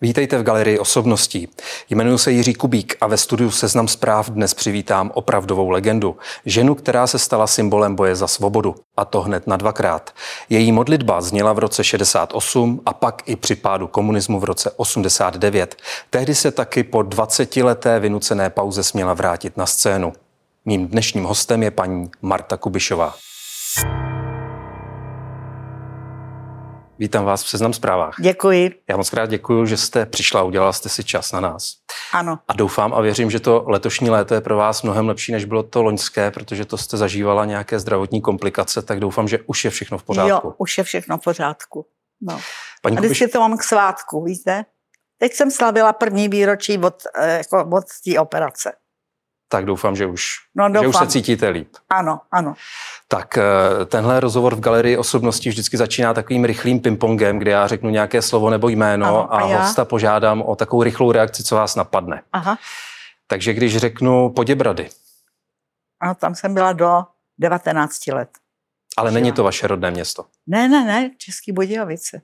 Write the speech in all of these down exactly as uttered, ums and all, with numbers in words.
Vítejte v Galerii osobností. Jmenuji se Jiří Kubík a ve studiu Seznam zpráv dnes přivítám opravdovou legendu. Ženu, která se stala symbolem boje za svobodu. A to hned na dvakrát. Její modlitba zněla v roce šedesát osm a pak i při pádu komunismu v roce osmdesát devět. Tehdy se taky po dvacetileté vynucené pauze směla vrátit na scénu. Mým dnešním hostem je paní Marta Kubišová. Vítám vás v Seznam zprávách. Děkuji. Já moc krát děkuji, že jste přišla, udělala jste si čas na nás. Ano. A doufám a věřím, že to letošní léto je pro vás mnohem lepší, než bylo to loňské, protože to jste zažívala nějaké zdravotní komplikace, tak doufám, že už je všechno v pořádku. Jo, už je všechno v pořádku. No. Paní a když Kubiš... to mám k svátku, víte? Teď jsem slavila první výročí od, jako od té operace. Tak doufám, že už, no, doufám. Že už se cítíte líp. Ano, ano. Tak tenhle rozhovor v Galerii osobností vždycky začíná takovým rychlým pingpongem, kde já řeknu nějaké slovo nebo jméno ano, a, a hosta požádám o takovou rychlou reakci, co vás napadne. Aha. Takže když řeknu Poděbrady. Ano, tam jsem byla do devatenácti let. Ale Žila. Není to vaše rodné město? Ne, ne, ne, Český Budějovice.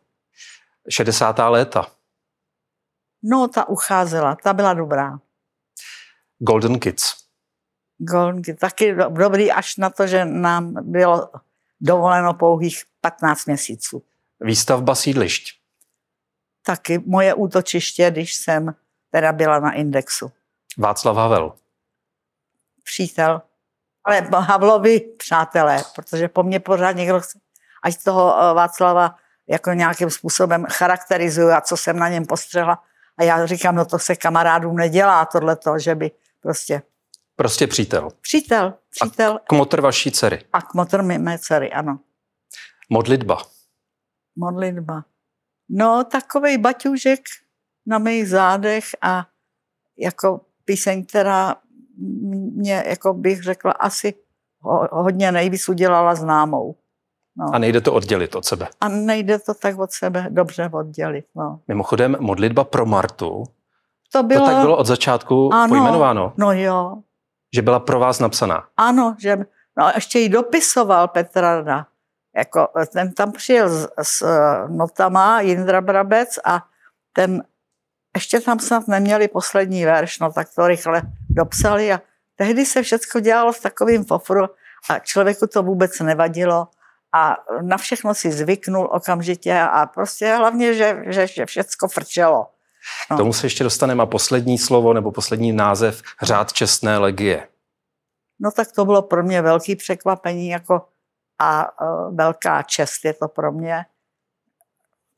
šedesátá léta. No, ta ucházela, ta byla dobrá. Golden Kids. Golden Kids, taky dobrý, až na to, že nám bylo dovoleno pouhých patnáct měsíců. Výstavba sídlišť. Taky moje útočiště, když jsem teda byla na Indexu. Václav Havel. Přítel, ale Havlovi přátelé, protože po mně pořád někdo chce, ať toho Václava jako nějakým způsobem charakterizuju a co jsem na něm postřehla. A já říkám, no to se kamarádům nedělá tohleto, že by prostě... Prostě přítel. Přítel, přítel. A kmotr vaší dcery. A kmotr mé dcery, ano. Modlitba. Modlitba. No, takovej baťužek na mých zádech a jako píseň, která mě, jako bych řekla, asi hodně nejvíc udělala známou. No. A nejde to oddělit od sebe. A nejde to tak od sebe dobře oddělit, no. Mimochodem, modlitba pro Martu, to, bylo... to tak bylo od začátku ano, pojmenováno. No jo. Že byla pro vás napsaná. Ano, že no, ještě ji dopisoval Petrana. Jako, ten tam přijel s, s notama, Jindra Brabec a ten, ještě tam snad neměli poslední verš, no tak to rychle dopsali a tehdy se všechno dělalo v takovým fofru a člověku to vůbec nevadilo. A na všechno si zvyknul okamžitě a prostě hlavně, že, že, že všecko frčelo. No. K tomu se ještě dostaneme a poslední slovo nebo poslední název Řád čestné legie. No tak to bylo pro mě velký překvapení jako a uh, velká čest je to pro mě,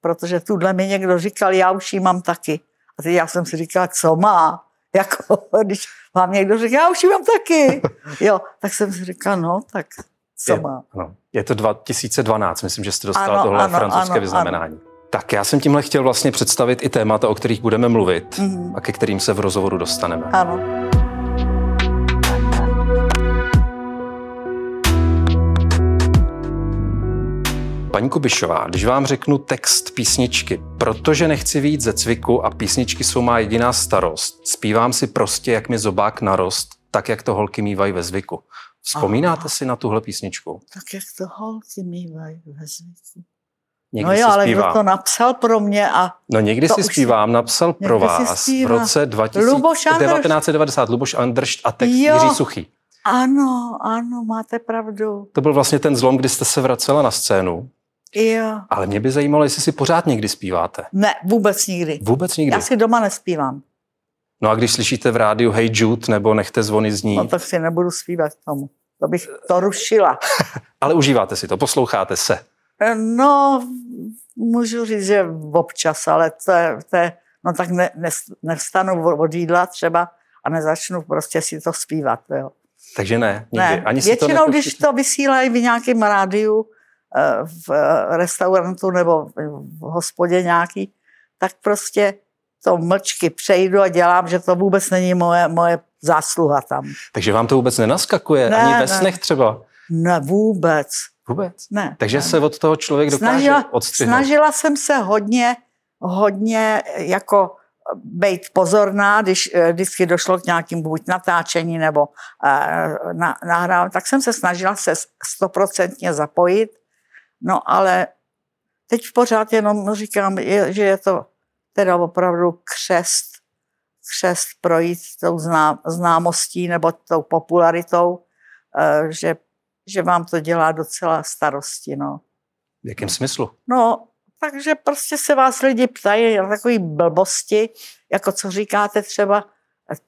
protože tuhle mi někdo říkal, já už ji mám taky. A teď já jsem si říkala, co má? Jako, když vám někdo říká, já už ji mám taky. Jo, tak jsem si říkala, no tak... Je, ano, je to dva tisíce dvanáct, myslím, že jste dostala ano, tohle ano, francouzské ano, vyznamenání. Ano. Tak já jsem tímhle chtěl vlastně představit i témata, o kterých budeme mluvit mm-hmm. a ke kterým se v rozhovoru dostaneme. Ano. Paní Kubišová, když vám řeknu text písničky, protože nechci vyjít ze cviku a písničky jsou má jediná starost, zpívám si prostě, jak mi zobák narost, tak, jak to holky mývají ve zvyku. Vzpomínáte Aha. si na tuhle písničku? Tak jak to holky mývají ve zvyku. No jo, ale kdo to napsal pro mě a... No někdy si zpívám, si... napsal pro někdy vás v roce devatenáct devadesát Luboš Andršt a text jo. Jiří Suchý. Ano, ano, máte pravdu. To byl vlastně ten zlom, kdy jste se vracela na scénu. Jo. Ale mě by zajímalo, jestli si pořád někdy zpíváte. Ne, vůbec nikdy. Vůbec nikdy? Já si doma nespívám. No a když slyšíte v rádiu Hej Jude nebo Nechte zvony zní... No tak si nebudu zpívat tomu. To bych to rušila. Ale užíváte si to, posloucháte se. No, můžu říct, že občas, ale to je... To je no tak ne, ne, nevstanu od jídla třeba a nezačnu prostě si to zpívat. Jo. Takže ne, nikdy. Ne. Ani si většinou, to když to vysílají v nějakém rádiu, v restaurantu nebo v hospodě nějaký, tak prostě... to mlčky přejdu a dělám, že to vůbec není moje, moje zásluha tam. Takže vám to vůbec nenaskakuje? Ne, ani ve snech třeba? Ne, vůbec. Vůbec? Ne. Takže ne, se od toho člověk dokáže snažila, odstřihnout? Snažila jsem se hodně, hodně jako být pozorná, když vždycky došlo k nějakým buď natáčení nebo na, nahrávání, tak jsem se snažila se stoprocentně zapojit, no ale teď pořád jenom říkám, že je to teda opravdu křest, křest projít tou známostí nebo tou popularitou, že, že vám to dělá docela starosti. No. V jakém smyslu? No, takže prostě se vás lidi ptají na takové blbosti, jako co říkáte třeba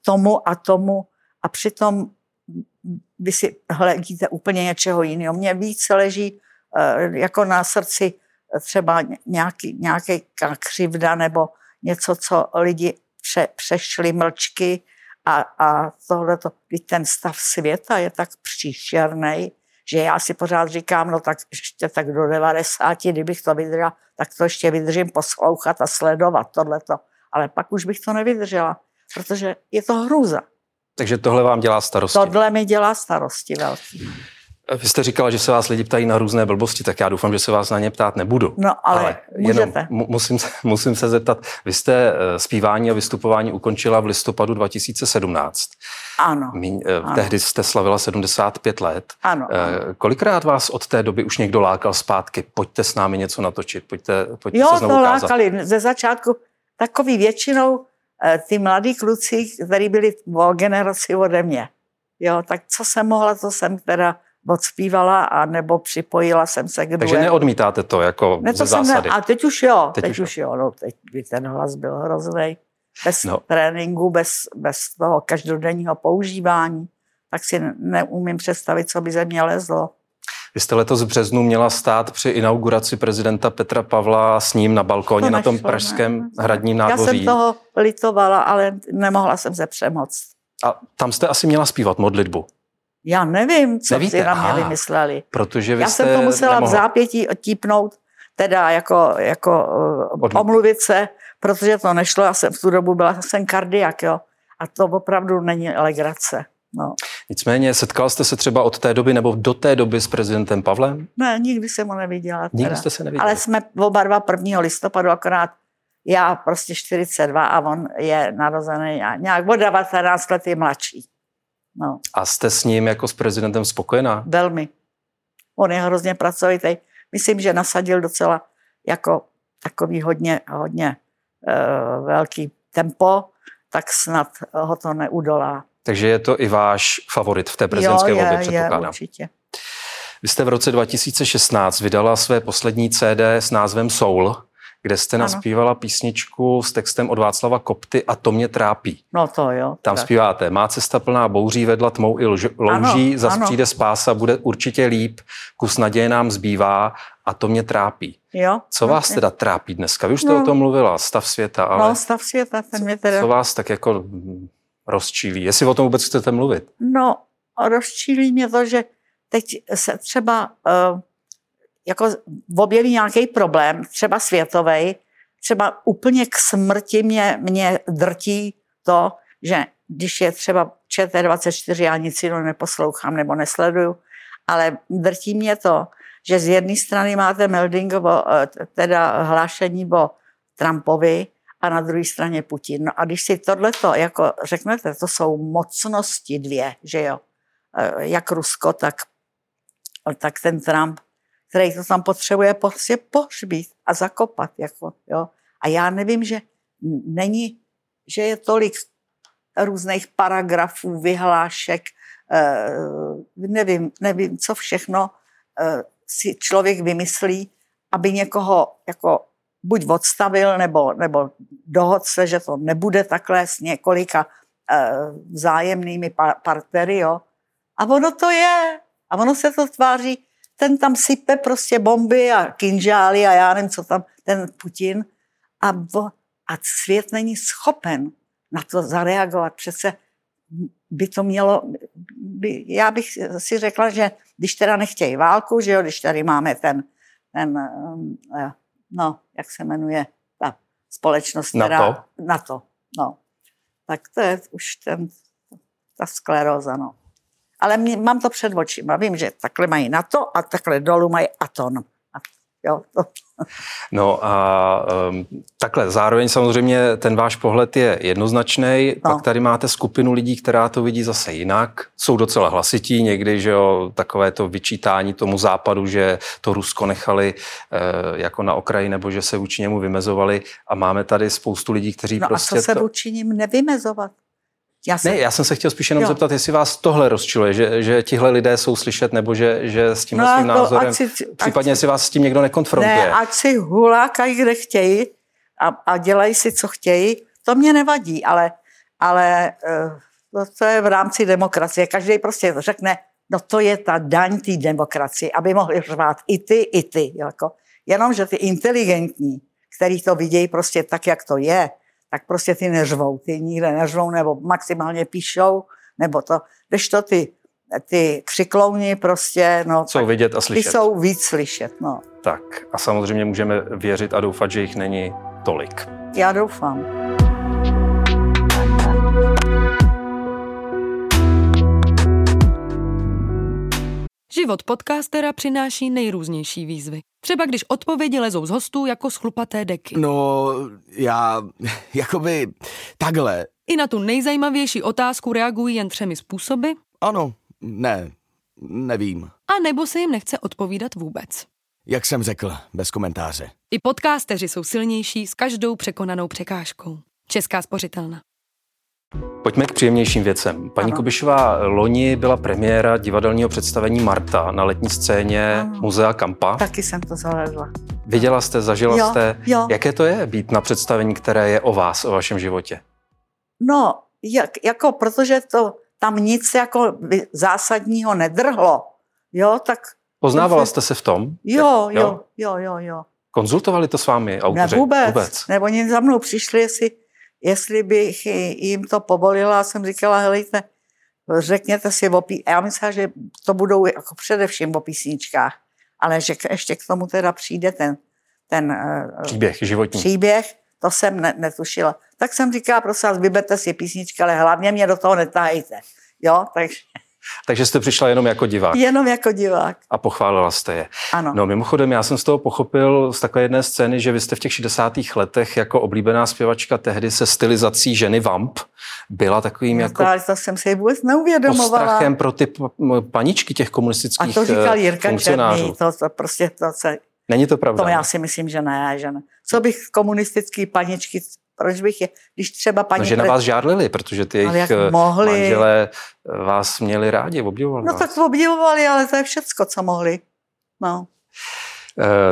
tomu a tomu, a přitom vy si hledíte úplně něčeho jiného. Mně víc leží jako na srdci třeba nějaký, nějaká křivda nebo něco, co lidi pře, přešli mlčky a, a tohleto. Ten stav světa je tak příšerný, že já si pořád říkám, no tak ještě tak do devadesát, kdybych to vydržela, tak to ještě vydržím poslouchat a sledovat tohleto. Ale pak už bych to nevydržela, protože je to hrůza. Takže tohle vám dělá starosti. Tohle mi dělá starosti velký. Vy jste říkala, že se vás lidi ptají na různé blbosti, tak já doufám, že se vás na ně ptát nebudu. No, ale, ale jenom mu, musím, musím se zeptat. Vy jste zpívání a vystupování ukončila v listopadu dva tisíce sedmnáct. Ano. Míň, ano. Tehdy jste slavila sedmdesát pět let. Ano. Kolikrát vás od té doby už někdo lákal zpátky? Pojďte s námi něco natočit, pojďte, pojďte jo, se znovu ukázat. Jo, to lákali ze začátku. Takový většinou ty mladí kluci, kteří byli o generaci ode mě. Jo, tak co jsem mohla, to jsem teda odspívala, a nebo připojila jsem se k duetu. Takže neodmítáte to jako ne, to ze zásady. Ne, a teď už jo, teď, teď už, už jo. No, teď by ten hlas byl hrozný. Bez no. tréninku, bez, bez toho každodenního používání, tak si neumím představit, co by ze mě lezlo. Vy jste letos v březnu měla stát při inauguraci prezidenta Petra Pavla s ním na balkóně, to na tom pražském ne, ne. hradním nádvoří. Já jsem toho litovala, ale nemohla jsem se přemoct. A tam jste asi měla zpívat modlitbu. Já nevím, co Nevíte? si na mě Aha, vymysleli. Protože vy Já jsem to musela nemohla. v zápětí típnout, teda jako, jako omluvit se, protože to nešlo. Já jsem v tu dobu byla, jsem kardiak, jo. A to opravdu není legrace. No. Nicméně, setkal jste se třeba od té doby nebo do té doby s prezidentem Pavlem? Ne, nikdy jsem ho neviděla. Teda. Nikdy jste se neviděla. Ale jsme oba dva prvního listopadu, akorát já prostě čtyřicet dva a on je narozený nějak o devatenáct let je mladší. No. A jste s ním jako s prezidentem spokojená? Velmi. On je hrozně pracovitý. Myslím, že nasadil docela jako takový hodně, hodně uh, velký tempo, tak snad ho to neudolá. Takže je to i váš favorit v té prezidentské jo, je, volbě, předpokládám. Jo, určitě. Vy jste v roce dva tisíce šestnáct vydala své poslední C D s názvem Soul, kde jste naspívala písničku s textem od Václava Kopty A to mě trápí. No to jo. Tam tak. zpíváte. Má cesta plná bouří, vedla tmou i lž- louží, ano, zas ano. přijde spása, bude určitě líp, kus naděje nám zbývá a to mě trápí. Jo. Co vás no, teda trápí dneska? Vy už jste no. o tom mluvila, stav světa, ale... No, stav světa, ten mě teda... Co vás tak jako rozčílí? Jestli o tom vůbec chcete mluvit? No, rozčílí mě to, že teď se třeba... Uh, jako objeví nějaký problém, třeba světový, třeba úplně k smrti mě, mě drtí to, že když je třeba Č T dvacet čtyři, já nic jiného neposlouchám nebo nesleduju, ale drtí mě to, že z jedné strany máte Meldingovo, teda hlášení o Trumpovi a na druhé straně Putin. No a když si tohleto jako řeknete, to jsou mocnosti dvě, že jo, jak Rusko, tak, tak ten Trump, který to tam potřebuje prostě pohřbít a zakopat. Jako, jo. A já nevím, že není, že je tolik různých paragrafů, vyhlášek, nevím, nevím, co všechno si člověk vymyslí, aby někoho jako buď odstavil, nebo, nebo dohodl se, že to nebude takhle s několika vzájemnými partnery. Jo. A ono to je. A ono se to tváří, ten tam sype prostě bomby a kinžály a já nevím, co tam, ten Putin. A, bo, a svět není schopen na to zareagovat. Přece by to mělo, by, já bych si řekla, že když teda nechtějí válku, že jo, když tady máme ten, ten no, jak se jmenuje, ta společnost, NATO. Která, NATO, no. Tak to je už ten, ta skleróza, no. Ale mě, mám to před očima. Vím, že takhle mají NATO a takhle dolů mají atom. A Jo, to. No a um, takhle, zároveň samozřejmě ten váš pohled je jednoznačný. No. Pak tady máte skupinu lidí, která to vidí zase jinak. Jsou docela hlasití někdy, že jo, takové to vyčítání tomu západu, že to Rusko nechali uh, jako na okraji, nebo že se vůči němu vymezovali. A máme tady spoustu lidí, kteří no prostě... No a co se to... vůči ním nevymezovat? Já jsem... Ne, já jsem se chtěl spíš jenom jo. zeptat, jestli vás tohle rozčiluje, že, že tihle lidé jsou slyšet, nebo že, že s tímhle no, svým no, názorem, si, případně jestli vás s tím někdo nekonfrontuje. Ne, ať si hulákají, kde chtějí a, a dělají si, co chtějí, to mě nevadí, ale, ale no, to je v rámci demokracie. Každý prostě řekne, no to je ta daň té demokracie, aby mohli řvát i ty, i ty. Jako. Jenomže ty inteligentní, který to vidějí prostě tak, jak to je, tak prostě ty neřvou, ty nikde neřvou, nebo maximálně píšou, nebo to, když to ty, ty křiklouni prostě, no, jsou vidět a slyšet. Ty jsou víc slyšet, no. Tak a samozřejmě můžeme věřit a doufat, že jich není tolik. Já doufám. Život podcastera přináší nejrůznější výzvy. Třeba když odpovědi lezou z hostů jako z chlupaté deky. No, já, jakoby, takhle. I na tu nejzajímavější otázku reagují jen třemi způsoby. Ano, ne, nevím. A nebo se jim nechce odpovídat vůbec. Jak jsem řekl, bez komentáře. I podcasteři jsou silnější s každou překonanou překážkou. Česká spořitelna. Pojďme k příjemnějším věcem. Paní ano. Kubišová, loni byla premiéra divadelního představení Marta na letní scéně ano. Muzea Kampa. Taky jsem to zahledla. Viděla jste, zažila jo, jste. Jo. Jaké to je být na představení, které je o vás, o vašem životě? No, jak, jako, protože to tam nic jako zásadního nedrhlo. Jo, tak... Poznávala to, jste se v tom? Jo, jak, jo, jo, jo, jo. Konzultovali to s vámi autoři? Ne, vůbec. vůbec. Nebo oni za mnou přišli, jestli... Jestli bych jim to povolila, jsem říkala, helejte, řekněte si o pí... Já myslím, že to budou jako především o písničkách, ale že ještě k tomu teda přijde ten, ten příběh, životní. příběh, to jsem ne- netušila. Tak jsem říkala, prosím vás, vyberte si písničky, ale hlavně mě do toho netahejte. Jo, takže... Takže jste přišla jenom jako divák. Jenom jako divák. A pochválila jste je. Ano. No mimochodem, já jsem z toho pochopil z takové jedné scény, že vy jste v těch šedesátých letech jako oblíbená zpěvačka tehdy se stylizací ženy vamp byla takovým jako... No, ale to jsem si vůbec neuvědomovala. Ostrachem pro ty paničky těch komunistických funkcionářů. A to říkal Jirka Černý, to, to prostě to se... Není to pravda? To já si myslím, že ne, že ne. Co bych komunistický paničky... Proč bych je, když třeba paní... No, že na vás žárlili, protože ty jejich manželé vás měli rádi, obdivovali. No vás. Tak obdivovali, ale to je všecko, co mohli. No.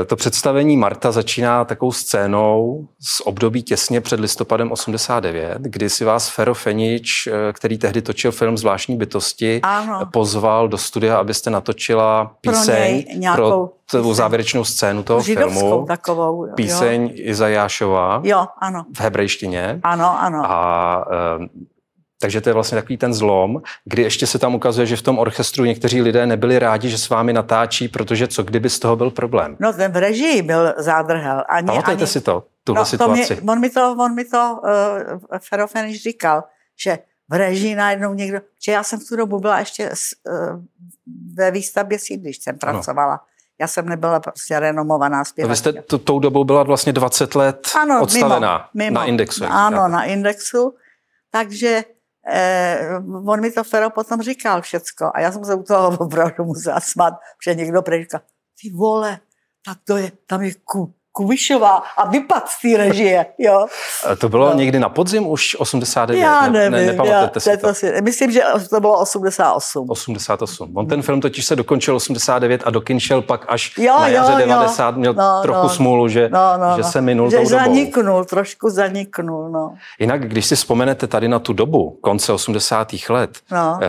E, to představení Marta začíná takovou scénou z období těsně před listopadem osmdesát devět, kdy si vás Fero Fenič, který tehdy točil film Zvláštní bytosti, ano. pozval do studia, abyste natočila píseň pro, nějakou pro t- závěrečnou scénu toho židovskou filmu. Takovou, jo. Píseň Izajášova. Jo, ano. V hebrejštině. Ano, ano. A... E, takže to je vlastně takový ten zlom, kdy ještě se tam ukazuje, že v tom orchestru někteří lidé nebyli rádi, že s vámi natáčí, protože co kdyby z toho byl problém. No ten v režii byl zádrhel. Ani, Pamatujte ani... si to, tuhle no, situaci. To mě, on mi to, on mi to uh, Fero Fenič říkal, že v režii najednou někdo, že já jsem v tu dobu byla ještě uh, ve výstavbě sídlišť, když jsem pracovala. No. Já jsem nebyla prostě renomovaná zpěvačka. Vy jste t- tou dobou byla vlastně dvacet let ano, odstavená mimo, mimo. na indexu. Ano, říkáte. na indexu. Takže Eh, on mi to Fero potom říkal všecko a já jsem se u toho opravdu musela smát, že někdo říkal, ty vole, tak to je, tam je ku, Kubišová a vypad z té režie, jo. To bylo no. někdy na podzim už osmdesát devět? Já nevím, ne, nepamatujete já, si to. Si, myslím, že to bylo osmdesát osm. osmdesát osm. On ten film totiž se dokončil osmdesát devět a do kin šel pak až jo, na jaře jo, devadesát. Jo. Měl no, trochu no, smůlu, že, no, no, že se minul že tou zaniknul, dobou. Že zaniknul, trošku zaniknul, no. Jinak, když si vzpomenete tady na tu dobu, konce osmdesátých let, no. eh,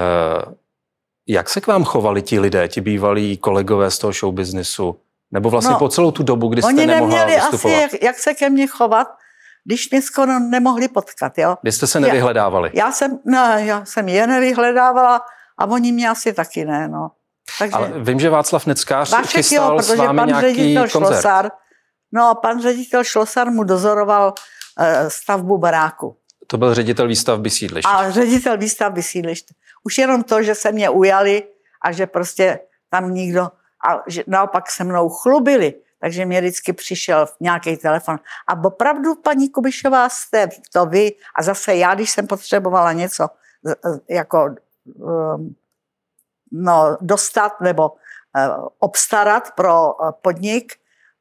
jak se k vám chovali ti lidé, ti bývalí kolegové z toho showbiznisu? Nebo vlastně no, po celou tu dobu, kdy jste nemohla vystupovat? Oni neměli asi, jak, jak se ke mně chovat, když mě skoro nemohli potkat, jo? Vy jste se nevyhledávali? Já, já, jsem, ne, já jsem je nevyhledávala a oni mě asi taky ne, no. Takže, ale vím, že Václav Neckář Vášek, chystal jo, s vámi pan nějaký koncert. Šlosar, no, pan ředitel Šlosar mu dozoroval uh, stavbu baráku. To byl ředitel výstavby sídlišť. A ředitel výstavby sídlišť. Už jenom to, že se mě ujali a že prostě tam nikdo... A že naopak se mnou chlubili, takže mě vždycky přišel nějaký telefon. A opravdu, paní Kubišová, jste to vy. A zase já, když jsem potřebovala něco jako no, dostat nebo obstarat pro podnik,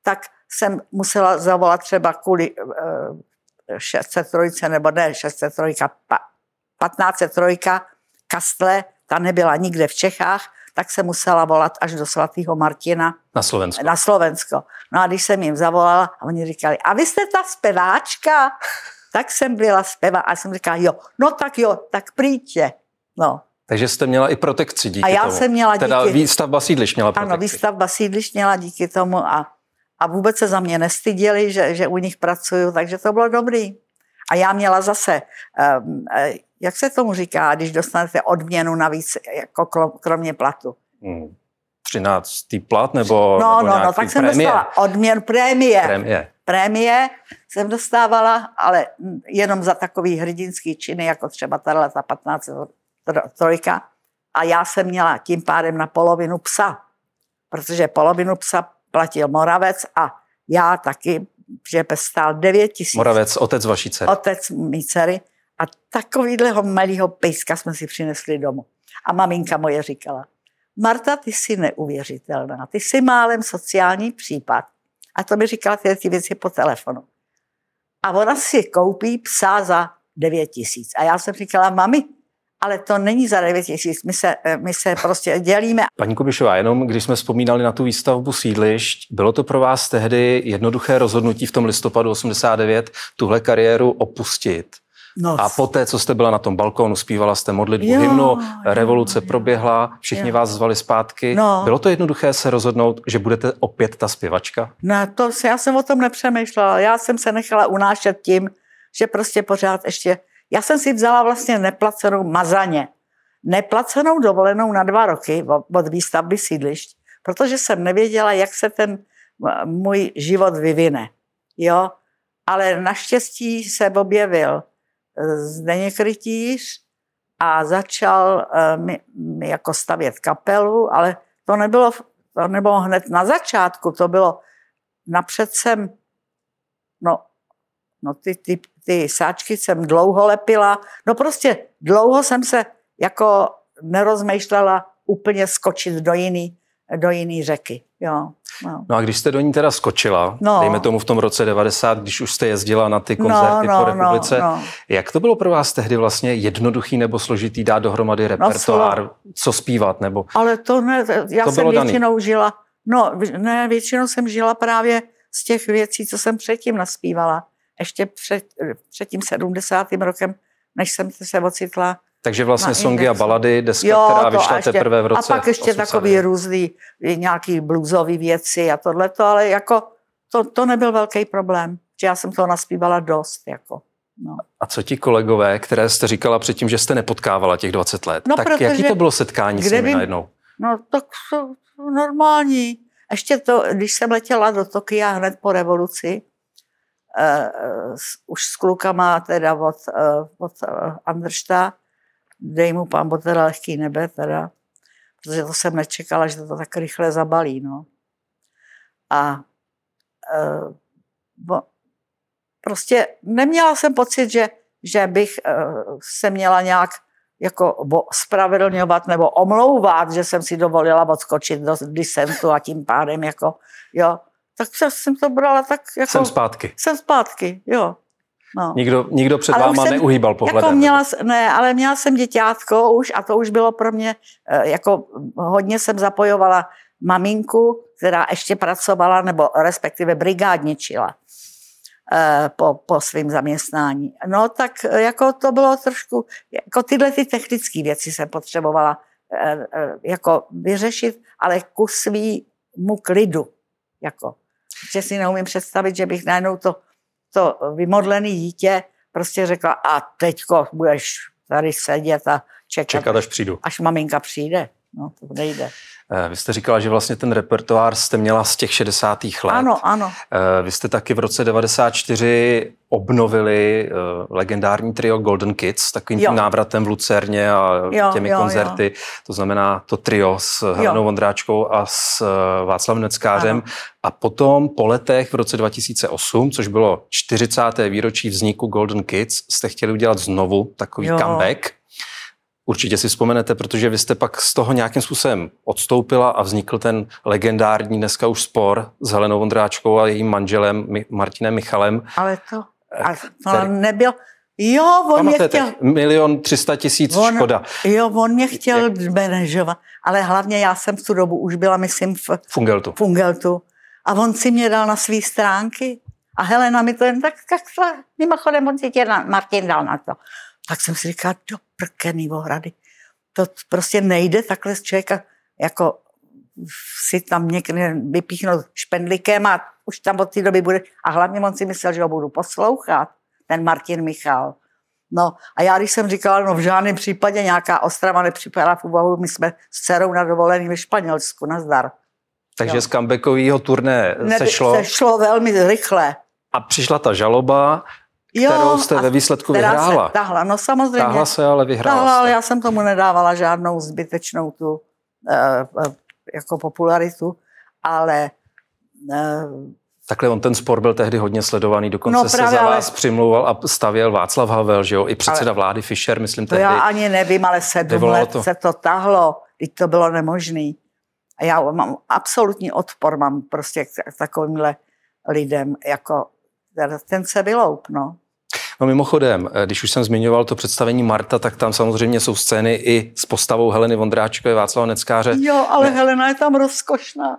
tak jsem musela zavolat třeba kvůli šest set tři nebo ne, šest set tři, patnáct set tři, Kastle, ta nebyla nikde v Čechách, tak se musela volat až do svatého Martina. Na Slovensko. Na Slovensko. No a když jsem jim zavolala a oni říkali, a vy jste ta zpěváčka? Tak jsem byla zpěva a jsem říkala, jo, no tak jo, tak přijďte. No. Takže jste měla i protekci díky tomu. A já tomu. jsem měla díky. Teda výstavba sídlišť měla protekci. Ano, výstavba sídlišť měla díky tomu a, a vůbec se za mě nestyděli, že, že u nich pracuju, takže to bylo dobrý. A já měla zase, um, jak se tomu říká, když dostanete odměnu navíc, jako kromě platu? Hmm. třináctý plat nebo, no, nebo no, nějaký no, tak prémie. Jsem dostala odměn prémie. Prémie. Prémie jsem dostávala, ale jenom za takový hrdinský činy, jako třeba tato ta patnáct trojka. A já jsem měla tím pádem na polovinu psa, protože polovinu psa platil Moravec a já taky, že pes stál devět tisíc. Moravec, otec vaší dcery. Otec mý dcery. A takovýhleho malého pejska jsme si přinesli domů. A maminka moje říkala, Marta, ty jsi neuvěřitelná, ty jsi málem sociální případ. A to mi říkala tyhle ty věci po telefonu. A ona si koupí psa za devět tisíc. A já jsem říkala, mami, ale to není za devět tisíc, my se, my se prostě dělíme. Paní Kubišová, jenom když jsme vzpomínali na tu výstavbu sídlišť, bylo to pro vás tehdy jednoduché rozhodnutí v tom listopadu osmdesát devět tuhle kariéru opustit? Noc. A poté, co jste byla na tom balkónu, zpívala jste modlitbu, jo, hymnu, revoluce jo, proběhla, všichni jo. vás zvali zpátky. No. Bylo to jednoduché se rozhodnout, že budete opět ta zpěvačka? No to já jsem o tom nepřemýšlela. Já jsem se nechala unášet tím, že prostě pořád ještě... Já jsem si vzala vlastně neplacenou mazaně. Neplacenou dovolenou na dva roky od výstavby sídlišť, protože jsem nevěděla, jak se ten můj život vyvine. Jo? Ale naštěstí se objevil Zdeněk Rytíř a začal uh, mi, mi jako stavět kapelu, ale to nebylo, to nebylo hned na začátku, to bylo napřed jsem, no, no ty, ty, ty sáčky jsem dlouho lepila, no prostě dlouho jsem se jako nerozmýšlela úplně skočit do jiný, do jiný řeky, jo. No. No a když jste do ní teda skočila, no. dejme tomu v tom roce devadesát, když už jste jezdila na ty koncerty no, no, po republice, no, no. jak to bylo pro vás tehdy vlastně jednoduchý nebo složitý dát dohromady repertoár, no, co zpívat nebo... Ale to ne, já to jsem většinou daný. žila, no ne, většinou jsem žila právě z těch věcí, co jsem předtím naspívala, ještě před, před tím sedmdesátým rokem, než jsem se ocitla. Takže vlastně songy a balady, deska, jo, která vyšla ještě, teprve v roce. A pak ještě osmdesát takový různý, nějaký bluesový věci a tohleto, ale jako to, to nebyl velký problém, že já jsem toho naspívala dost, jako, no. A co ti kolegové, které jste říkala předtím, že jste nepotkávala těch dvacet let, no, tak jaký to bylo setkání s nimi by, najednou? No tak normální. Ještě to, když jsem letěla do Tokia hned po revoluci, eh, už s klukama teda od, eh, od Andršta, dej mu pán, bo teda lehký nebe, teda, protože to jsem nečekala, že to tak rychle zabalí, no. A e, bo, prostě neměla jsem pocit, že, že bych e, se měla nějak jako bo, spravedlňovat nebo omlouvat, že jsem si dovolila odskočit do disentu a tím pádem jako, jo. Tak jsem to brala tak jako... Jsem zpátky. Jsem zpátky, jo. No. Nikdo, nikdo před ale váma jsem, neuhýbal pohledem. Jako měla, ne, ale měla jsem děťátko už a to už bylo pro mě, jako hodně jsem zapojovala maminku, která ještě pracovala nebo respektive brigádničila eh, po, po svým zaměstnání. No tak jako to bylo trošku, jako tyhle ty technické věci jsem potřebovala eh, jako vyřešit, ale ku svýmu klidu. Jako, že si neumím představit, že bych najednou to to vymodlený dítě prostě řekla, a teďko budeš tady sedět a čekat, čekat až přijdu. Až maminka přijde. No, to nejde. Vy jste říkala, že vlastně ten repertoár jste měla z těch šedesátých let. Ano, ano. Vy jste taky v roce devadesát čtyři obnovili legendární trio Golden Kids, takovým jo. tím návratem v Lucerně a jo, těmi jo, koncerty. Jo. To znamená to trio s Helenou Vondráčkou a s Václavem Neckářem. Ano. A potom po letech v roce dva tisíce osm, což bylo čtyřicáté výročí vzniku Golden Kids, jste chtěli udělat znovu takový jo. comeback. Určitě si vzpomenete, protože vy jste pak z toho nějakým způsobem odstoupila a vznikl ten legendární dneska už spor s Helenou Vondráčkou a jejím manželem Martinem Michalem. Ale to, ale to který... nebyl... Jo, on mě chtěl... Milion třista tisíc škoda. Jo, on mě chtěl manažovat, ale hlavně já jsem v tu dobu už byla, myslím, v Fungeltu. Fungeltu. A on si mě dal na svý stránky. A Helena mi to jen tak... tak mimochodem, on si tě na, Martin dal na to. Tak jsem si říkala, do prkený ohrady. To prostě nejde takhle z člověka, jako si tam někde vypíchnout špendlikem a už tam od té doby bude. A hlavně on si myslel, že ho budu poslouchat, ten Martin Michal. No a já, když jsem říkala, no v žádném případě nějaká Ostrava nepřipadá v úvahu, my jsme s dcerou na dovolený ve Španělsku, nazdar. Takže jo. z comebackovýho turné Neby, sešlo... Sešlo velmi rychle. A přišla ta žaloba... Kterou jste jo, ve výsledku vyhrála. Se tahla, no samozřejmě. Tahla se, ale vyhrála tahla, ale já jsem tomu nedávala žádnou zbytečnou tu eh, jako popularitu, ale... Eh, Takhle on ten spor byl tehdy hodně sledovaný, dokonce no, se za vás ale, přimlouval a stavěl Václav Havel, že jo, i předseda vlády Fischer, myslím tehdy. To já ani nevím, ale sedm let to. se to tahlo, teď to bylo nemožný. A já mám absolutní odpor, mám prostě k takovýmhle lidem, jako... Ten se vyloup, no. No mimochodem, když už jsem zmiňoval to představení Marta, tak tam samozřejmě jsou scény i s postavou Heleny Vondráčkové, Václava Neckáře. Jo, ale ne. Helena je tam rozkošná.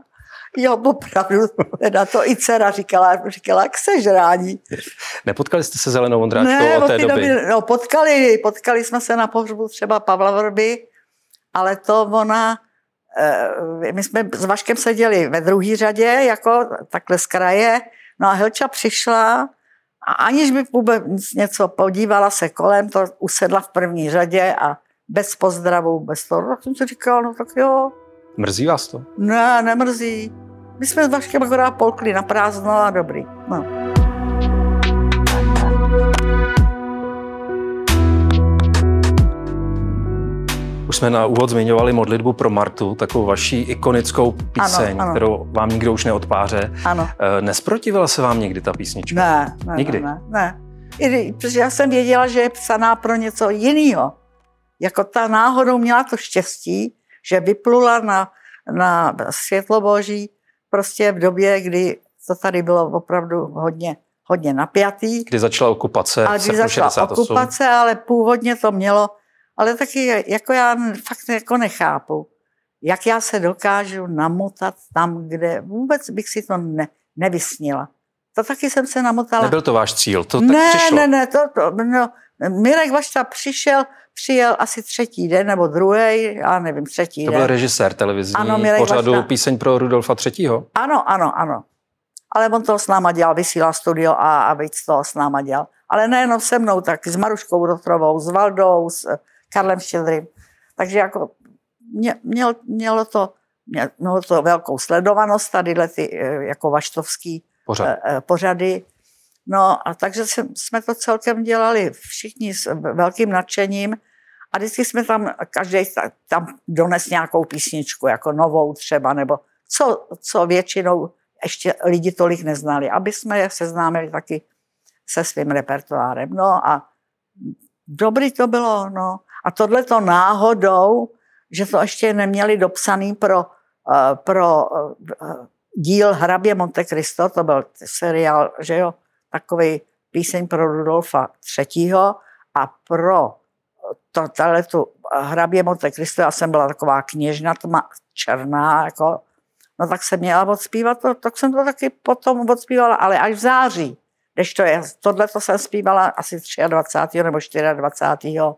Jo, opravdu, teda to i dcera říkala, říkala, k sežrání. Nepotkali jste se s Helenou Vondráčkou ne, od té doby? doby? No, potkali, potkali jsme se na pohřbu třeba Pavla Vrby, ale to ona, my jsme s Vaškem seděli ve druhý řadě, jako takhle z kraje. No a Helča přišla a aniž by vůbec něco podívala se kolem, to usedla v první řadě a bez pozdravu, bez toho. Tak jsem si říkala, no tak jo. Mrzí vás to? Ne, nemrzí. My jsme s Vaškem akorát polkli na prázdno a dobrý. No. Už jsme na úvod zmiňovali modlitbu pro Martu, takovou vaší ikonickou píseň, ano, ano. kterou vám nikdo už neodpáře. Ano. Nesprotivila se vám někdy ta písnička? Ne, ne, nikdy? Ne, ne, ne. Protože já jsem věděla, že je psaná pro něco jiného. Jako ta náhodou měla to štěstí, že vyplula na, na světlo boží prostě v době, kdy to tady bylo opravdu hodně, hodně napjatý. Kdy začala okupace. A kdy začala okupace, ale původně to mělo... Ale taky, jako já fakt jako nechápu, jak já se dokážu namotat tam, kde vůbec bych si to ne, nevysnila. To taky jsem se namotala. Nebyl to váš cíl, to tak ne, přišlo. Ne, ne, to, to, no, Mirek Vašta přišel, přijel asi třetí den, nebo druhý, já nevím, třetí to den. To byl režisér televizní ano, pořadu Vašta. Píseň pro Rudolfa Třetího. Ano, ano, ano. Ale on toho s náma dělal, vysílal Studio A a víc toho s náma dělal. Ale nejenom se mnou, tak s Maruškou Rotrovou, s Valdou, s Karlem Štědrým. Takže jako mě, měl, mělo, to, mě, mělo to velkou sledovanost tadyhle ty jako vaštovský Pořad. eh, pořady. No a takže jsme to celkem dělali všichni s velkým nadšením a vždycky jsme tam, každý tam dones nějakou písničku, jako novou třeba, nebo co, co většinou ještě lidi tolik neznali, aby jsme je seznámili taky se svým repertoárem. No a dobrý to bylo, no. A tohleto náhodou, že to ještě neměli dopsaný pro, pro díl Hrabě Monte Cristo, to byl seriál, že jo, takový píseň pro Rudolfa Třetího a pro tohleto Hrabě Monte Cristo, já jsem byla taková kněžna, tma, černá, jako, no tak jsem měla odspívat, to, tak jsem to taky potom odspívala, ale až v září, když to je, tohleto jsem zpívala asi dvacátého třetího nebo dvacátého čtvrtého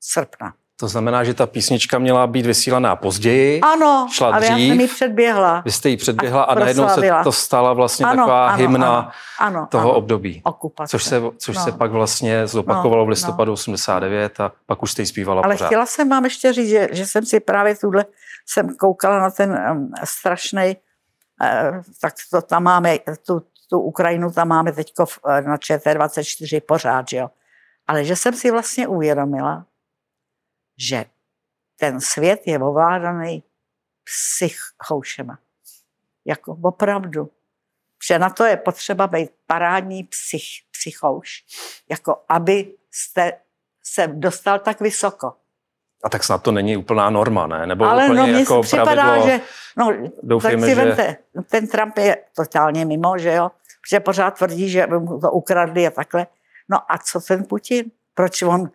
srpna. To znamená, že ta písnička měla být vysílaná později. Ano, šla ale dřív, já jsem ji předběhla. Vy jste ji předběhla a, a najednou se to stala vlastně ano, taková ano, hymna ano, ano, toho ano, období. Okupace. Což, se, což no. se pak vlastně zopakovalo no, v listopadu no. osmdesát devět a pak už jste ji zpívala ale pořád. Ale chtěla jsem vám ještě říct, že, že jsem si právě tuhle, jsem koukala na ten um, strašnej, uh, tak to tam máme, tu, tu Ukrajinu tam máme teďko v, na Č T dvacet čtyři pořád, že jo. Ale že jsem si vlastně uvědomila, že ten svět je ovládaný psychoušema. Jako opravdu. Že na to je potřeba být parádní psych, psychouš, jako aby jste se dostal tak vysoko. A tak snad to není úplná norma, ne? Nebo ale úplně no, mně jako připadá, pravidlo, že... No, doufujeme, tak si že... vemte, ten Trump je totálně mimo, že jo? Protože pořád tvrdí, že mu to ukradli a takhle. No a co ten Putin? Proč on...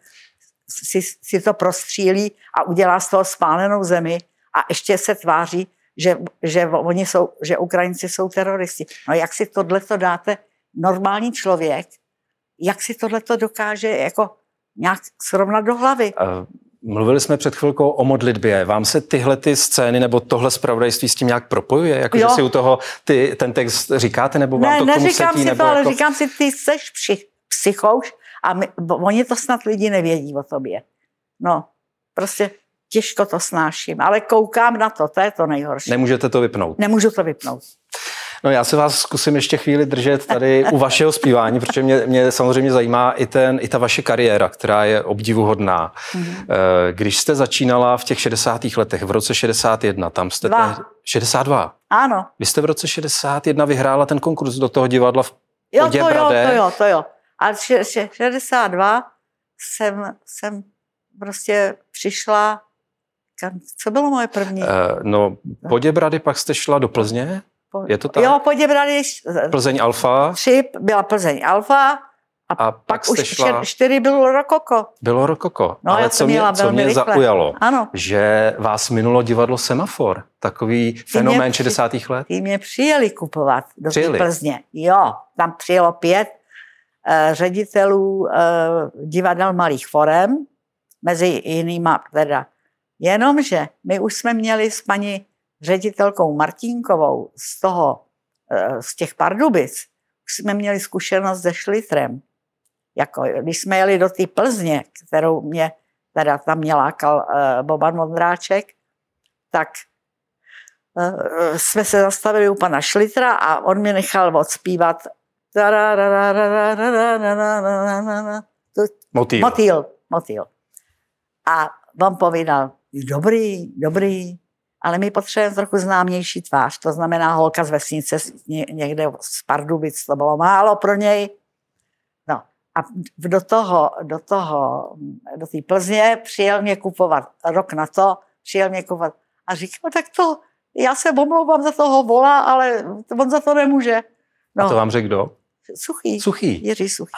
Si, si to prostřílí a udělá z toho spálenou zemi a ještě se tváří, že, že, oni jsou, že Ukrajinci jsou teroristi. No jak si tohleto dáte, normální člověk, jak si tohleto dokáže jako nějak srovnat do hlavy? Mluvili jsme před chvilkou o modlitbě. Vám se tyhle ty scény nebo tohle zpravodajství s tím nějak propojuje? Jako, že si u toho ty, ten text říkáte? Nebo vám ne, to neříkám setí, si to, ale jako... říkám si, ty seš psychouš, a my, oni to snad lidi nevědí o tobě. No, prostě těžko to snáším, ale koukám na to, to je to nejhorší. Nemůžete to vypnout. Nemůžu to vypnout. No já se vás zkusím ještě chvíli držet tady u vašeho zpívání, protože mě, mě samozřejmě zajímá i, ten, i ta vaše kariéra, která je obdivuhodná. Mm-hmm. Když jste začínala v těch šedesátých letech, v roce šedesát jedna, tam jste... Dva. Tehdy, šedesát dva. Ano. Vy jste v roce šedesát jedna vyhrála ten konkurs do toho divadla v Poděbrady. Jo, to jo, to jo, to jo. A šedesát dva jsem, jsem prostě přišla, kam, co bylo moje první? Uh, no, Poděbrady, pak jste šla do Plzně, po, je to tak? Jo, Poděbrady. Plzeň Alfa. Tři, byla Plzeň Alfa a, a pak, pak už šla... čtyři bylo Rokoko. Bylo Rokoko, no, ale co mě, co mě zaujalo, ano. Že vás minulo divadlo Semafor, takový ty fenomén při... šedesátých let. Ty mě přijeli kupovat do Plzně, jo, tam přijelo pět ředitelů divadel malých forem, mezi jinýma teda. Jenomže my už jsme měli s paní ředitelkou Martínkovou z toho, z těch Pardubic, už jsme měli zkušenost se Šlitrem. Jako, když jsme jeli do té Plzně, kterou mě teda tam mě lákal Boban Vondráček, tak jsme se zastavili u pana Šlitra a on mě nechal odspívat Motýl. Motýl, motýl. A on povídal, dobrý, dobrý, ale my potřebujeme trochu známější tvář, to znamená holka z vesnice někde z Pardubic, to bylo málo pro něj. No a do toho, do toho, do té Plzně přijel mě kupovat, rok na to přijel mě kupovat a říkal, tak to, já se omlouvám za toho vola, ale on za to nemůže. No. A to vám řekl kdo? Suchý. Suchý. Jiří Suchý.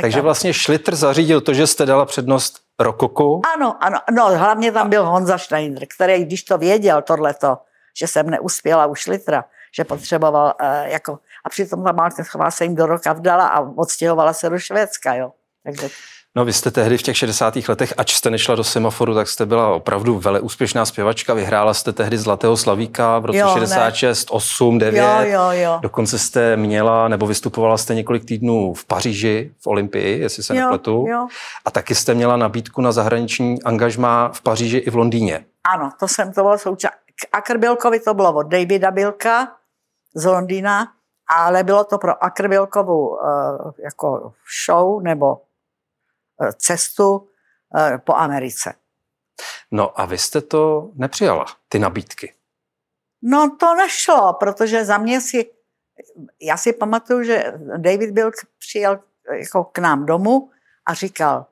Takže kam. Vlastně Šlitr zařídil to, že jste dala přednost Rokoku? Ano, ano. No, hlavně tam byl Honza Steiner, který, když to věděl tohleto, že jsem neuspěla u Šlitra, že potřeboval uh, jako... A přitom ta Maltechová se jim do roka vdala a odstěhovala se do Švédska, jo. Takže... No, vy jste tehdy v těch šedesátých letech, ač jste nešla do Semaforu, tak jste byla opravdu veleúspěšná zpěvačka. Vyhrála jste tehdy Zlatého slavíka v roce jo, šedesát šest, ne. osm, devět. Jo, jo, jo. Dokonce jste měla, nebo vystupovala jste několik týdnů v Paříži, v Olympii, jestli se jo, nepletu. Jo. A taky jste měla nabídku na zahraniční angažmá v Paříži i v Londýně. Ano, to jsem to bylo součást. Akr Bilkovi to bylo od Davida Bilka z Londýna, ale bylo to pro Akr Bilkovu jako show nebo cestu po Americe. No a vy jste to nepřijala, ty nabídky? No to nešlo, protože za mě si, já si pamatuju, že David Bilk přijel jako k nám domů a říkal,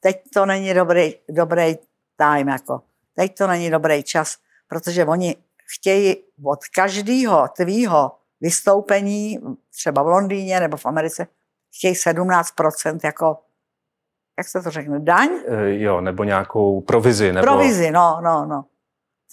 teď to není dobrý, dobrý time, jako, teď to není dobrý čas, protože oni chtějí od každého tvýho vystoupení, třeba v Londýně nebo v Americe, chtějí sedmnáct procent jako jak se to řekne, daň? E, jo, nebo nějakou provizi. Nebo... Provizi, no, no, no.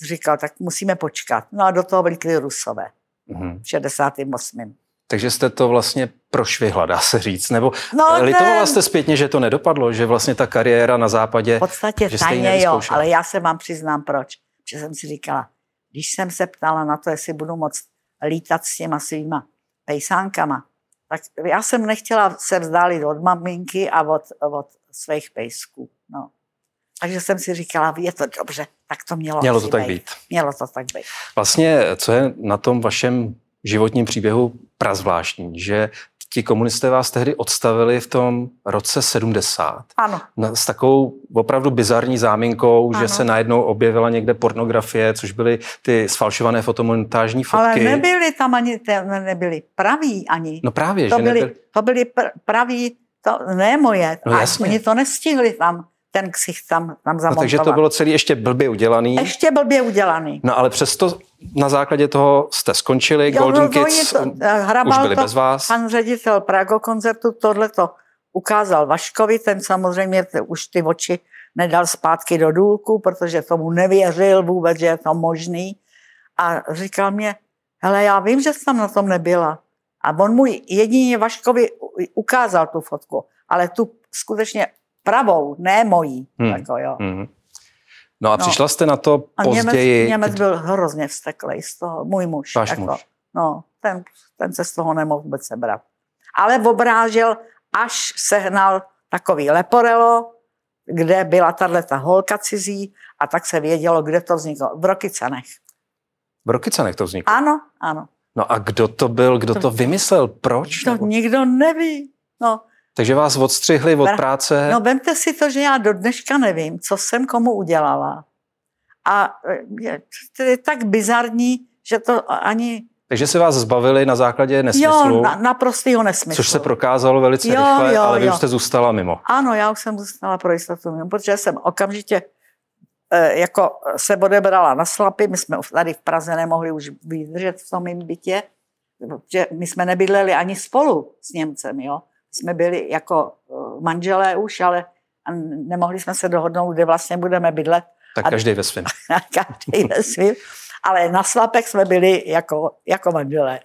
Říkal, tak musíme počkat. No a do toho vlítli Rusové. Mm-hmm. v šedesát osm. Takže jste to vlastně prošvihla, dá se říct, nebo no, litovala jste zpětně, že to nedopadlo, že vlastně ta kariéra na západě, v podstatě tajně jo, ale já se vám přiznám proč, že jsem si říkala, když jsem se ptala na to, jestli budu moc lítat s těma svýma pejsánkama, tak já jsem nechtěla se vzdálit od maminky a od, od svých pejsků, no. Takže jsem si říkala, je to dobře, tak to mělo, mělo to tak být. Mělo to tak být. Vlastně, co je na tom vašem životním příběhu prazvláštní, že ti komunisté vás tehdy odstavili v tom roce sedmdesát. Ano. S takovou opravdu bizarní záminkou, ano. Že se najednou objevila někde pornografie, což byly ty sfalšované fotomontážní fotky. Ale nebyly tam ani, nebyly praví ani. No právě, to že byly, nebyly. To byly praví, to ne moje. No jasně. Oni to nestihli tam. Ten ksich tam, tam zamontoval. No, takže to bylo celý ještě blbě udělaný. Ještě blbě udělaný. No ale přesto na základě toho jste skončili, jo, Golden Kids to, už byli to, bez vás. Pan ředitel Prago koncertu tohleto ukázal Vaškovi, ten samozřejmě t- už ty oči nedal zpátky do důlku, protože tomu nevěřil vůbec, že je to možný. A říkal mě, hele, já vím, že jsi tam na tom nebyla. A on mu jedině Vaškovi ukázal tu fotku, ale tu skutečně pravou, ne mojí. Hmm. Tako, jo. Hmm. No a přišla jste na to a později. Němec, Němec byl hrozně vzteklej z toho, můj muž. Váš muž. No, ten, ten se z toho nemohl vůbec sebrat. Ale obrážel, až sehnal takový leporelo, kde byla tato holka cizí a tak se vědělo, kde to vzniklo. V Rokycanech. V Rokycanech to vzniklo? Ano, ano. No a kdo to byl, kdo to, to vymyslel, proč? To nebo? Nikdo neví, no. Takže vás odstřihli od práce? No, vemte si to, že já do dneška nevím, co jsem komu udělala. A to je tak bizarní, že to ani... Takže se vás zbavili na základě nesmyslu? Jo, na, naprostýho nesmyslu. Což se prokázalo velice jo, rychle, jo, ale vy jo. Už jste zůstala mimo. Ano, já už jsem zůstala pro jistotu mimo, protože jsem okamžitě jako se odebrala na slapy, my jsme tady v Praze nemohli už vydržet v tom mým bytě, protože my jsme nebydleli ani spolu s Němcem, jo. Jsme byli jako manželé už, ale nemohli jsme se dohodnout, kde vlastně budeme bydlet. Tak každý ve svým. každý ve svým. Ale na slapech jsme byli jako, jako manželé.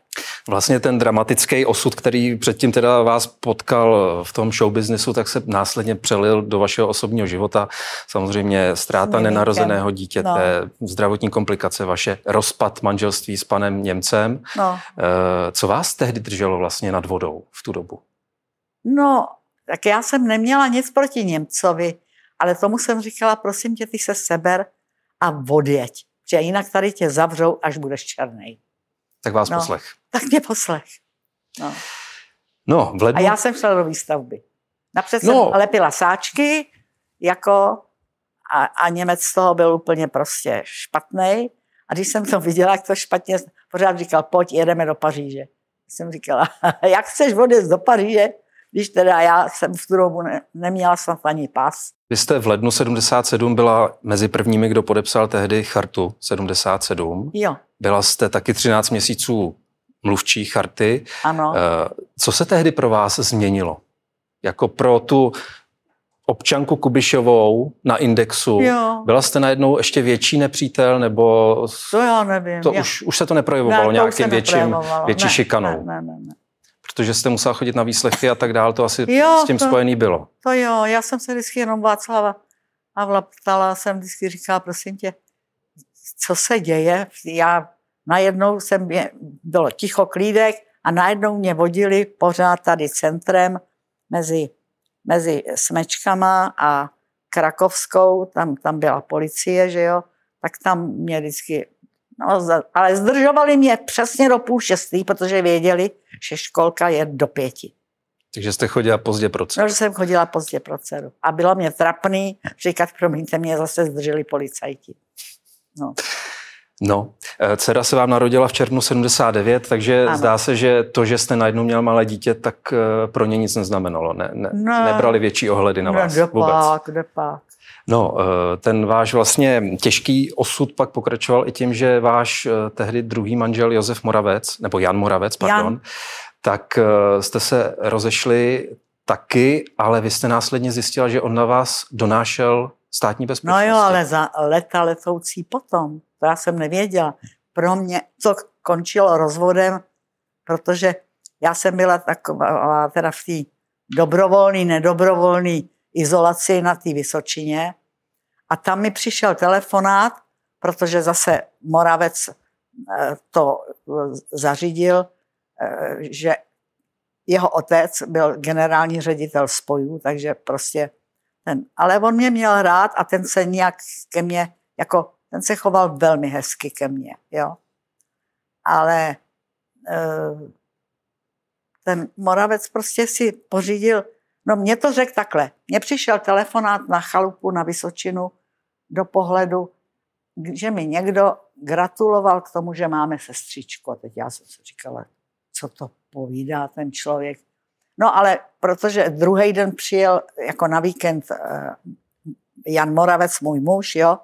Vlastně ten dramatický osud, který předtím teda vás potkal v tom showbiznesu, tak se následně přelil do vašeho osobního života. Samozřejmě ztráta nenarozeného dítěte, no. Zdravotní komplikace vaše, rozpad manželství s panem Němcem. No. Co vás tehdy drželo vlastně nad vodou v tu dobu? No, tak já jsem neměla nic proti Němcovi, ale tomu jsem říkala, prosím tě, ty se seber a odjeď, že jinak tady tě zavřou, až budeš černej. Tak vás no, poslech. Tak mě poslech. No. No, v lednu... A já jsem šla do výstavby. Napřed no. jsem lepila sáčky, jako, a, a Němec z toho byl úplně prostě špatnej. A když jsem to viděla, jak to špatně, pořád říkal, pojď, jedeme do Paříže. Jsem říkala, jak chceš odjet do Paříže? Když teda já jsem v tu dobu ne, neměla snad ani pas. Vy jste v lednu sedmdesát sedm byla mezi prvními, kdo podepsal tehdy chartu sedmdesát sedm. Jo. Byla jste taky třináct měsíců mluvčí charty. Ano. Co se tehdy pro vás změnilo? Jako pro tu občanku Kubišovou na Indexu. Jo. Byla jste najednou ještě větší nepřítel, nebo... To já nevím. To já. Už, už se to neprojevovalo ne, nějakým větším, větší ne, šikanou. Ne, ne, ne. ne. Protože jste musela chodit na výslechy a tak dál, to asi jo, s tím to, spojený bylo. To jo, já jsem se vždycky jenom Václava Havla ptala, jsem vždycky říkala, prosím tě, co se děje? Já najednou jsem, mě, bylo ticho klídek a najednou mě vodili pořád tady centrem mezi, mezi Smečkama a Krakovskou, tam, tam byla policie, že jo, tak tam mě vždycky... No, ale zdržovali mě přesně do půl šestý, protože věděli, že školka je do pěti. Takže jste chodila pozdě pro dceru. No, že jsem chodila pozdě pro dceru. A bylo mě trapný říkat, promiňte, mě zase zdrželi policajti. No. No, dcera se vám narodila v červnu sedmdesát devět, takže ano. Zdá se, že to, že jste najednou měl malé dítě, tak pro ně nic neznamenalo. Ne, ne, ne. Nebrali větší ohledy na vás ne, vůbec. Pak, pak. No, ten váš vlastně těžký osud pak pokračoval i tím, že váš tehdy druhý manžel Josef Moravec, nebo Jan Moravec, pardon, Jan. Tak jste se rozešli taky, ale vy jste následně zjistila, že on na vás donášel státní bezpečnost. No jo, ale za leta letoucí potom. To já jsem nevěděla. Pro mě to končilo rozvodem, protože Já jsem byla taková, teda v té dobrovolné, nedobrovolné izolaci na té Vysočině a tam mi přišel telefonát, protože zase Moravec to zařídil, že jeho otec byl generální ředitel spojů, takže prostě ten, ale on mě měl rád a ten se nějak ke mně, jako ten se choval velmi hezky ke mně, jo. Ale ten Moravec prostě si pořídil, no mě to řekl takhle, mně přišel telefonát na chalupu, na Vysočinu, do Pohledu, že mi někdo gratuloval k tomu, že máme sestřičku. A teď já jsem si říkala, co to povídá ten člověk. No ale protože druhý den přijel jako na víkend Jan Moravec, můj muž, jo,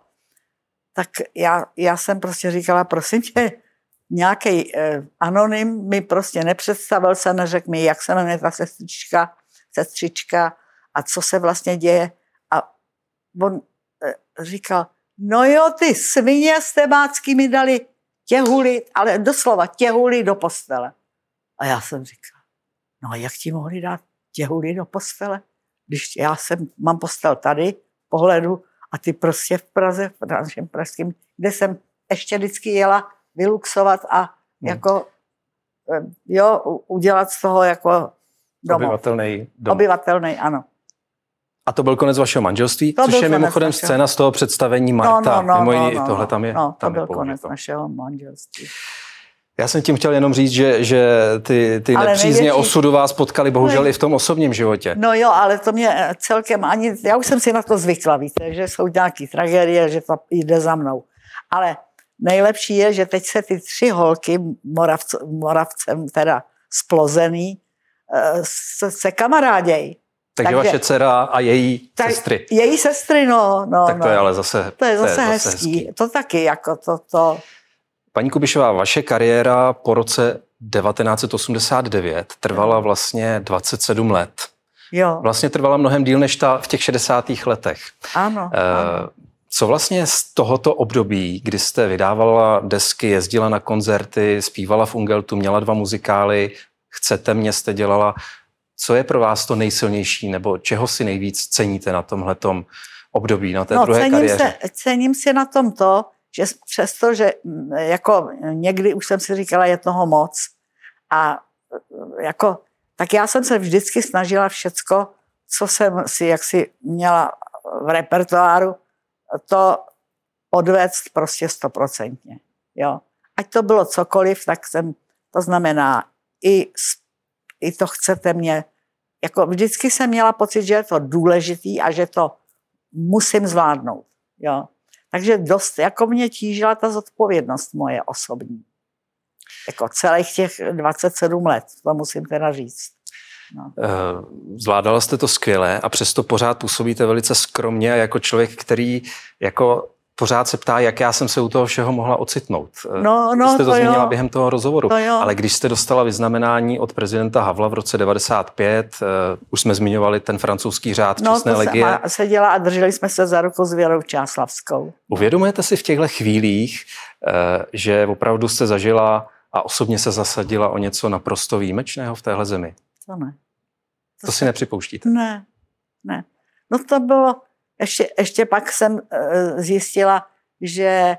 tak já, já jsem prostě říkala, prosím tě, nějaký anonym mi prostě nepředstavil se, neřekl mi, jak se jmenuje ta sestřička, sestřička a co se vlastně děje. A on říkal, no jo, ty svině stebácky mi dali těhuli, ale doslova těhuli do postele. A já jsem říkala, no jak ti mohli dát těhuli do postele, když já jsem, mám postel tady v Pohledu a ty prostě v Praze, v našem pražském, kde jsem ještě vždycky jela vyluxovat a hmm. jako, jo, udělat z toho jako domov. Obyvatelný domov. Obyvatelný, ano. A to byl konec vašeho manželství, to což je mimochodem našeho... scéna z toho představení Marta. No, no, no, mimo jiné, no, no, tohle tam je. No, tam to byl konec to. našeho manželství. Já jsem tím chtěl jenom říct, že, že ty, ty nepřízně největší... osudu vás potkaly bohužel no, i v tom osobním životě. No jo, ale to mě celkem ani... Já už jsem si na to zvykla, víte, že jsou nějaké tragédie, že to jde za mnou. Ale nejlepší je, že teď se ty tři holky, moravc, Moravcem teda splozený, se, se kamarádějí. Takže, takže vaše dcera a její tak, sestry. Její sestry, no, no. Tak to no. je ale zase To je zase, to je hezký. zase hezký. To taky, jako to, to. Paní Kubišová, vaše kariéra po roce devatenáct osmdesát devět trvala vlastně dvacet sedm let. Jo. Vlastně trvala mnohem díl než ta v těch šedesátých letech. Ano, e, ano. Co vlastně z tohoto období, kdy jste vydávala desky, jezdila na koncerty, zpívala v Ungeltu, měla dva muzikály, Chcete mě jste dělala, co je pro vás to nejsilnější, nebo čeho si nejvíc ceníte na tomhletom období, na té no, druhé cením kariéře? Se, cením si na tom to, že přesto, že jako někdy už jsem si říkala, je toho moc a jako, tak já jsem se vždycky snažila všecko, co jsem si jaksi měla v repertoáru, to odvést prostě stoprocentně. Jo. Ať to bylo cokoliv, tak jsem, to znamená i i to chcete mě. Jako vždycky jsem měla pocit, že je to důležitý a že to musím zvládnout. Jo. Takže dost jako mě tížila ta zodpovědnost moje osobní. Jako celých těch dvacet sedm let, to musím teda říct. No. Zvládala jste to skvěle a přesto pořád působíte velice skromně jako člověk, který jako pořád se ptá, jak já jsem se u toho všeho mohla ocitnout. No, no, jste to, to zmínila jo. během toho rozhovoru. To ale když jste dostala vyznamenání od prezidenta Havla v roce devadesát pět, uh, už jsme zmiňovali ten francouzský řád no, čestné legie. No, seděla a drželi jsme se za ruku s Věrou Čáslavskou. Uvědomujete si v těchto chvílích, uh, že opravdu jste zažila a osobně se zasadila o něco naprosto výjimečného v téhle zemi? To ne. To, to si to... nepřipouštíte? Ne, ne. No to bylo... Ještě, ještě pak jsem zjistila, že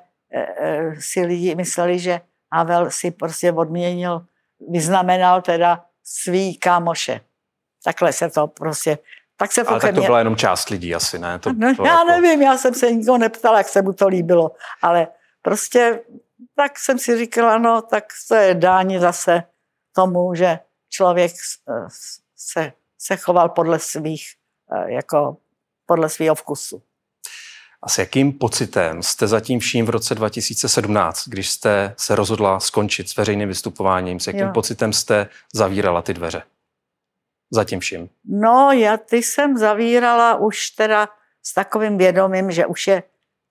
si lidi mysleli, že Havel si prostě odměnil, vyznamenal teda svý kámoše. Takhle se to prostě... Tak se to ale tak to mě... byla jenom část lidí asi, ne? To, no, to já jako... nevím, já jsem se nikoho neptala, jak se mu to líbilo, ale prostě tak jsem si říkala, no tak to je dáni zase tomu, že člověk se, se choval podle svých jako... podle svého vkusu. A s jakým pocitem jste zatím vším v roce dva tisíce sedmnáct, když jste se rozhodla skončit s veřejným vystupováním, s jakým jo. pocitem jste zavírala ty dveře? Zatím vším. No, já ty jsem zavírala už teda s takovým vědomím, že už je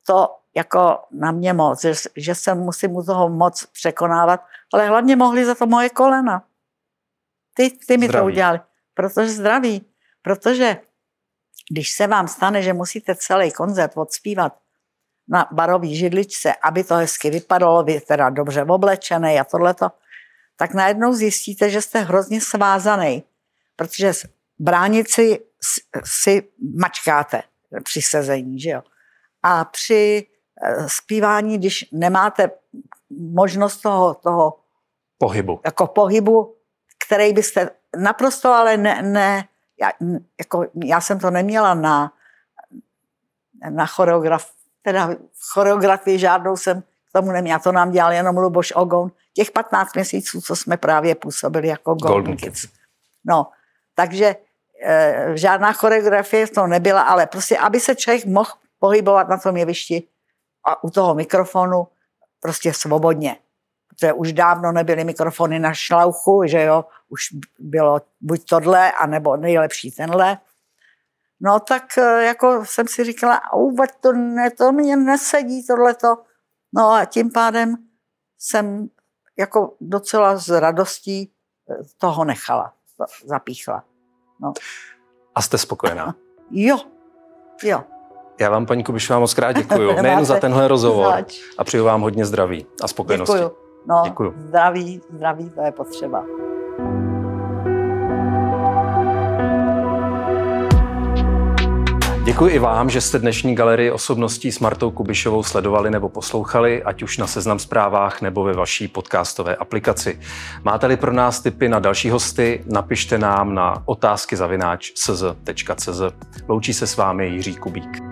to jako na mě moc, že, že se musím u toho moc překonávat, ale hlavně mohly za to moje kolena. Ty, ty mi zdraví. To udělali. Protože zdraví. Protože když se vám stane, že musíte celý koncert odspívat na barový židličce, aby to hezky vypadalo, vy teda dobře oblečený a tohleto, tak najednou zjistíte, že jste hrozně svázaný, protože bránit si, si mačkáte při sezení, že jo. A při zpívání, když nemáte možnost toho, toho pohybu. Jako pohybu, který byste naprosto, ale ne, ne já, jako, já jsem to neměla na, na choreograf, teda v choreografii žádnou jsem k tomu neměla, to nám dělal jenom Luboš Ogoun, těch patnáct měsíců, co jsme právě působili jako Golden Kids. No, takže e, žádná choreografie to nebyla, ale prostě, aby se člověk mohl pohybovat na tom jevišti a u toho mikrofonu prostě svobodně. Protože už dávno nebyly mikrofony na šlauchu, že jo, už bylo buď tohle, anebo nejlepší tenhle. No tak jako jsem si říkala, to, ne, to mě nesedí tohleto. No a tím pádem jsem jako docela s radostí toho nechala, to zapíchla. No. A jste spokojená? Jo, jo. Já vám, paní Kubišová, moc krát děkuju. Nejen za tenhle rozhovor. Zač. A přeju vám hodně zdraví a spokojenosti. Děkuju. No, děkuju. Zdraví, zdraví, to je potřeba. Děkuji i vám, že jste dnešní Galerii osobností s Martou Kubišovou sledovali nebo poslouchali, ať už na Seznam Zprávách nebo ve vaší podcastové aplikaci. Máte-li pro nás tipy na další hosty, napište nám na otázky zavináč cz tečka cz. Loučí se s vámi Jiří Kubík.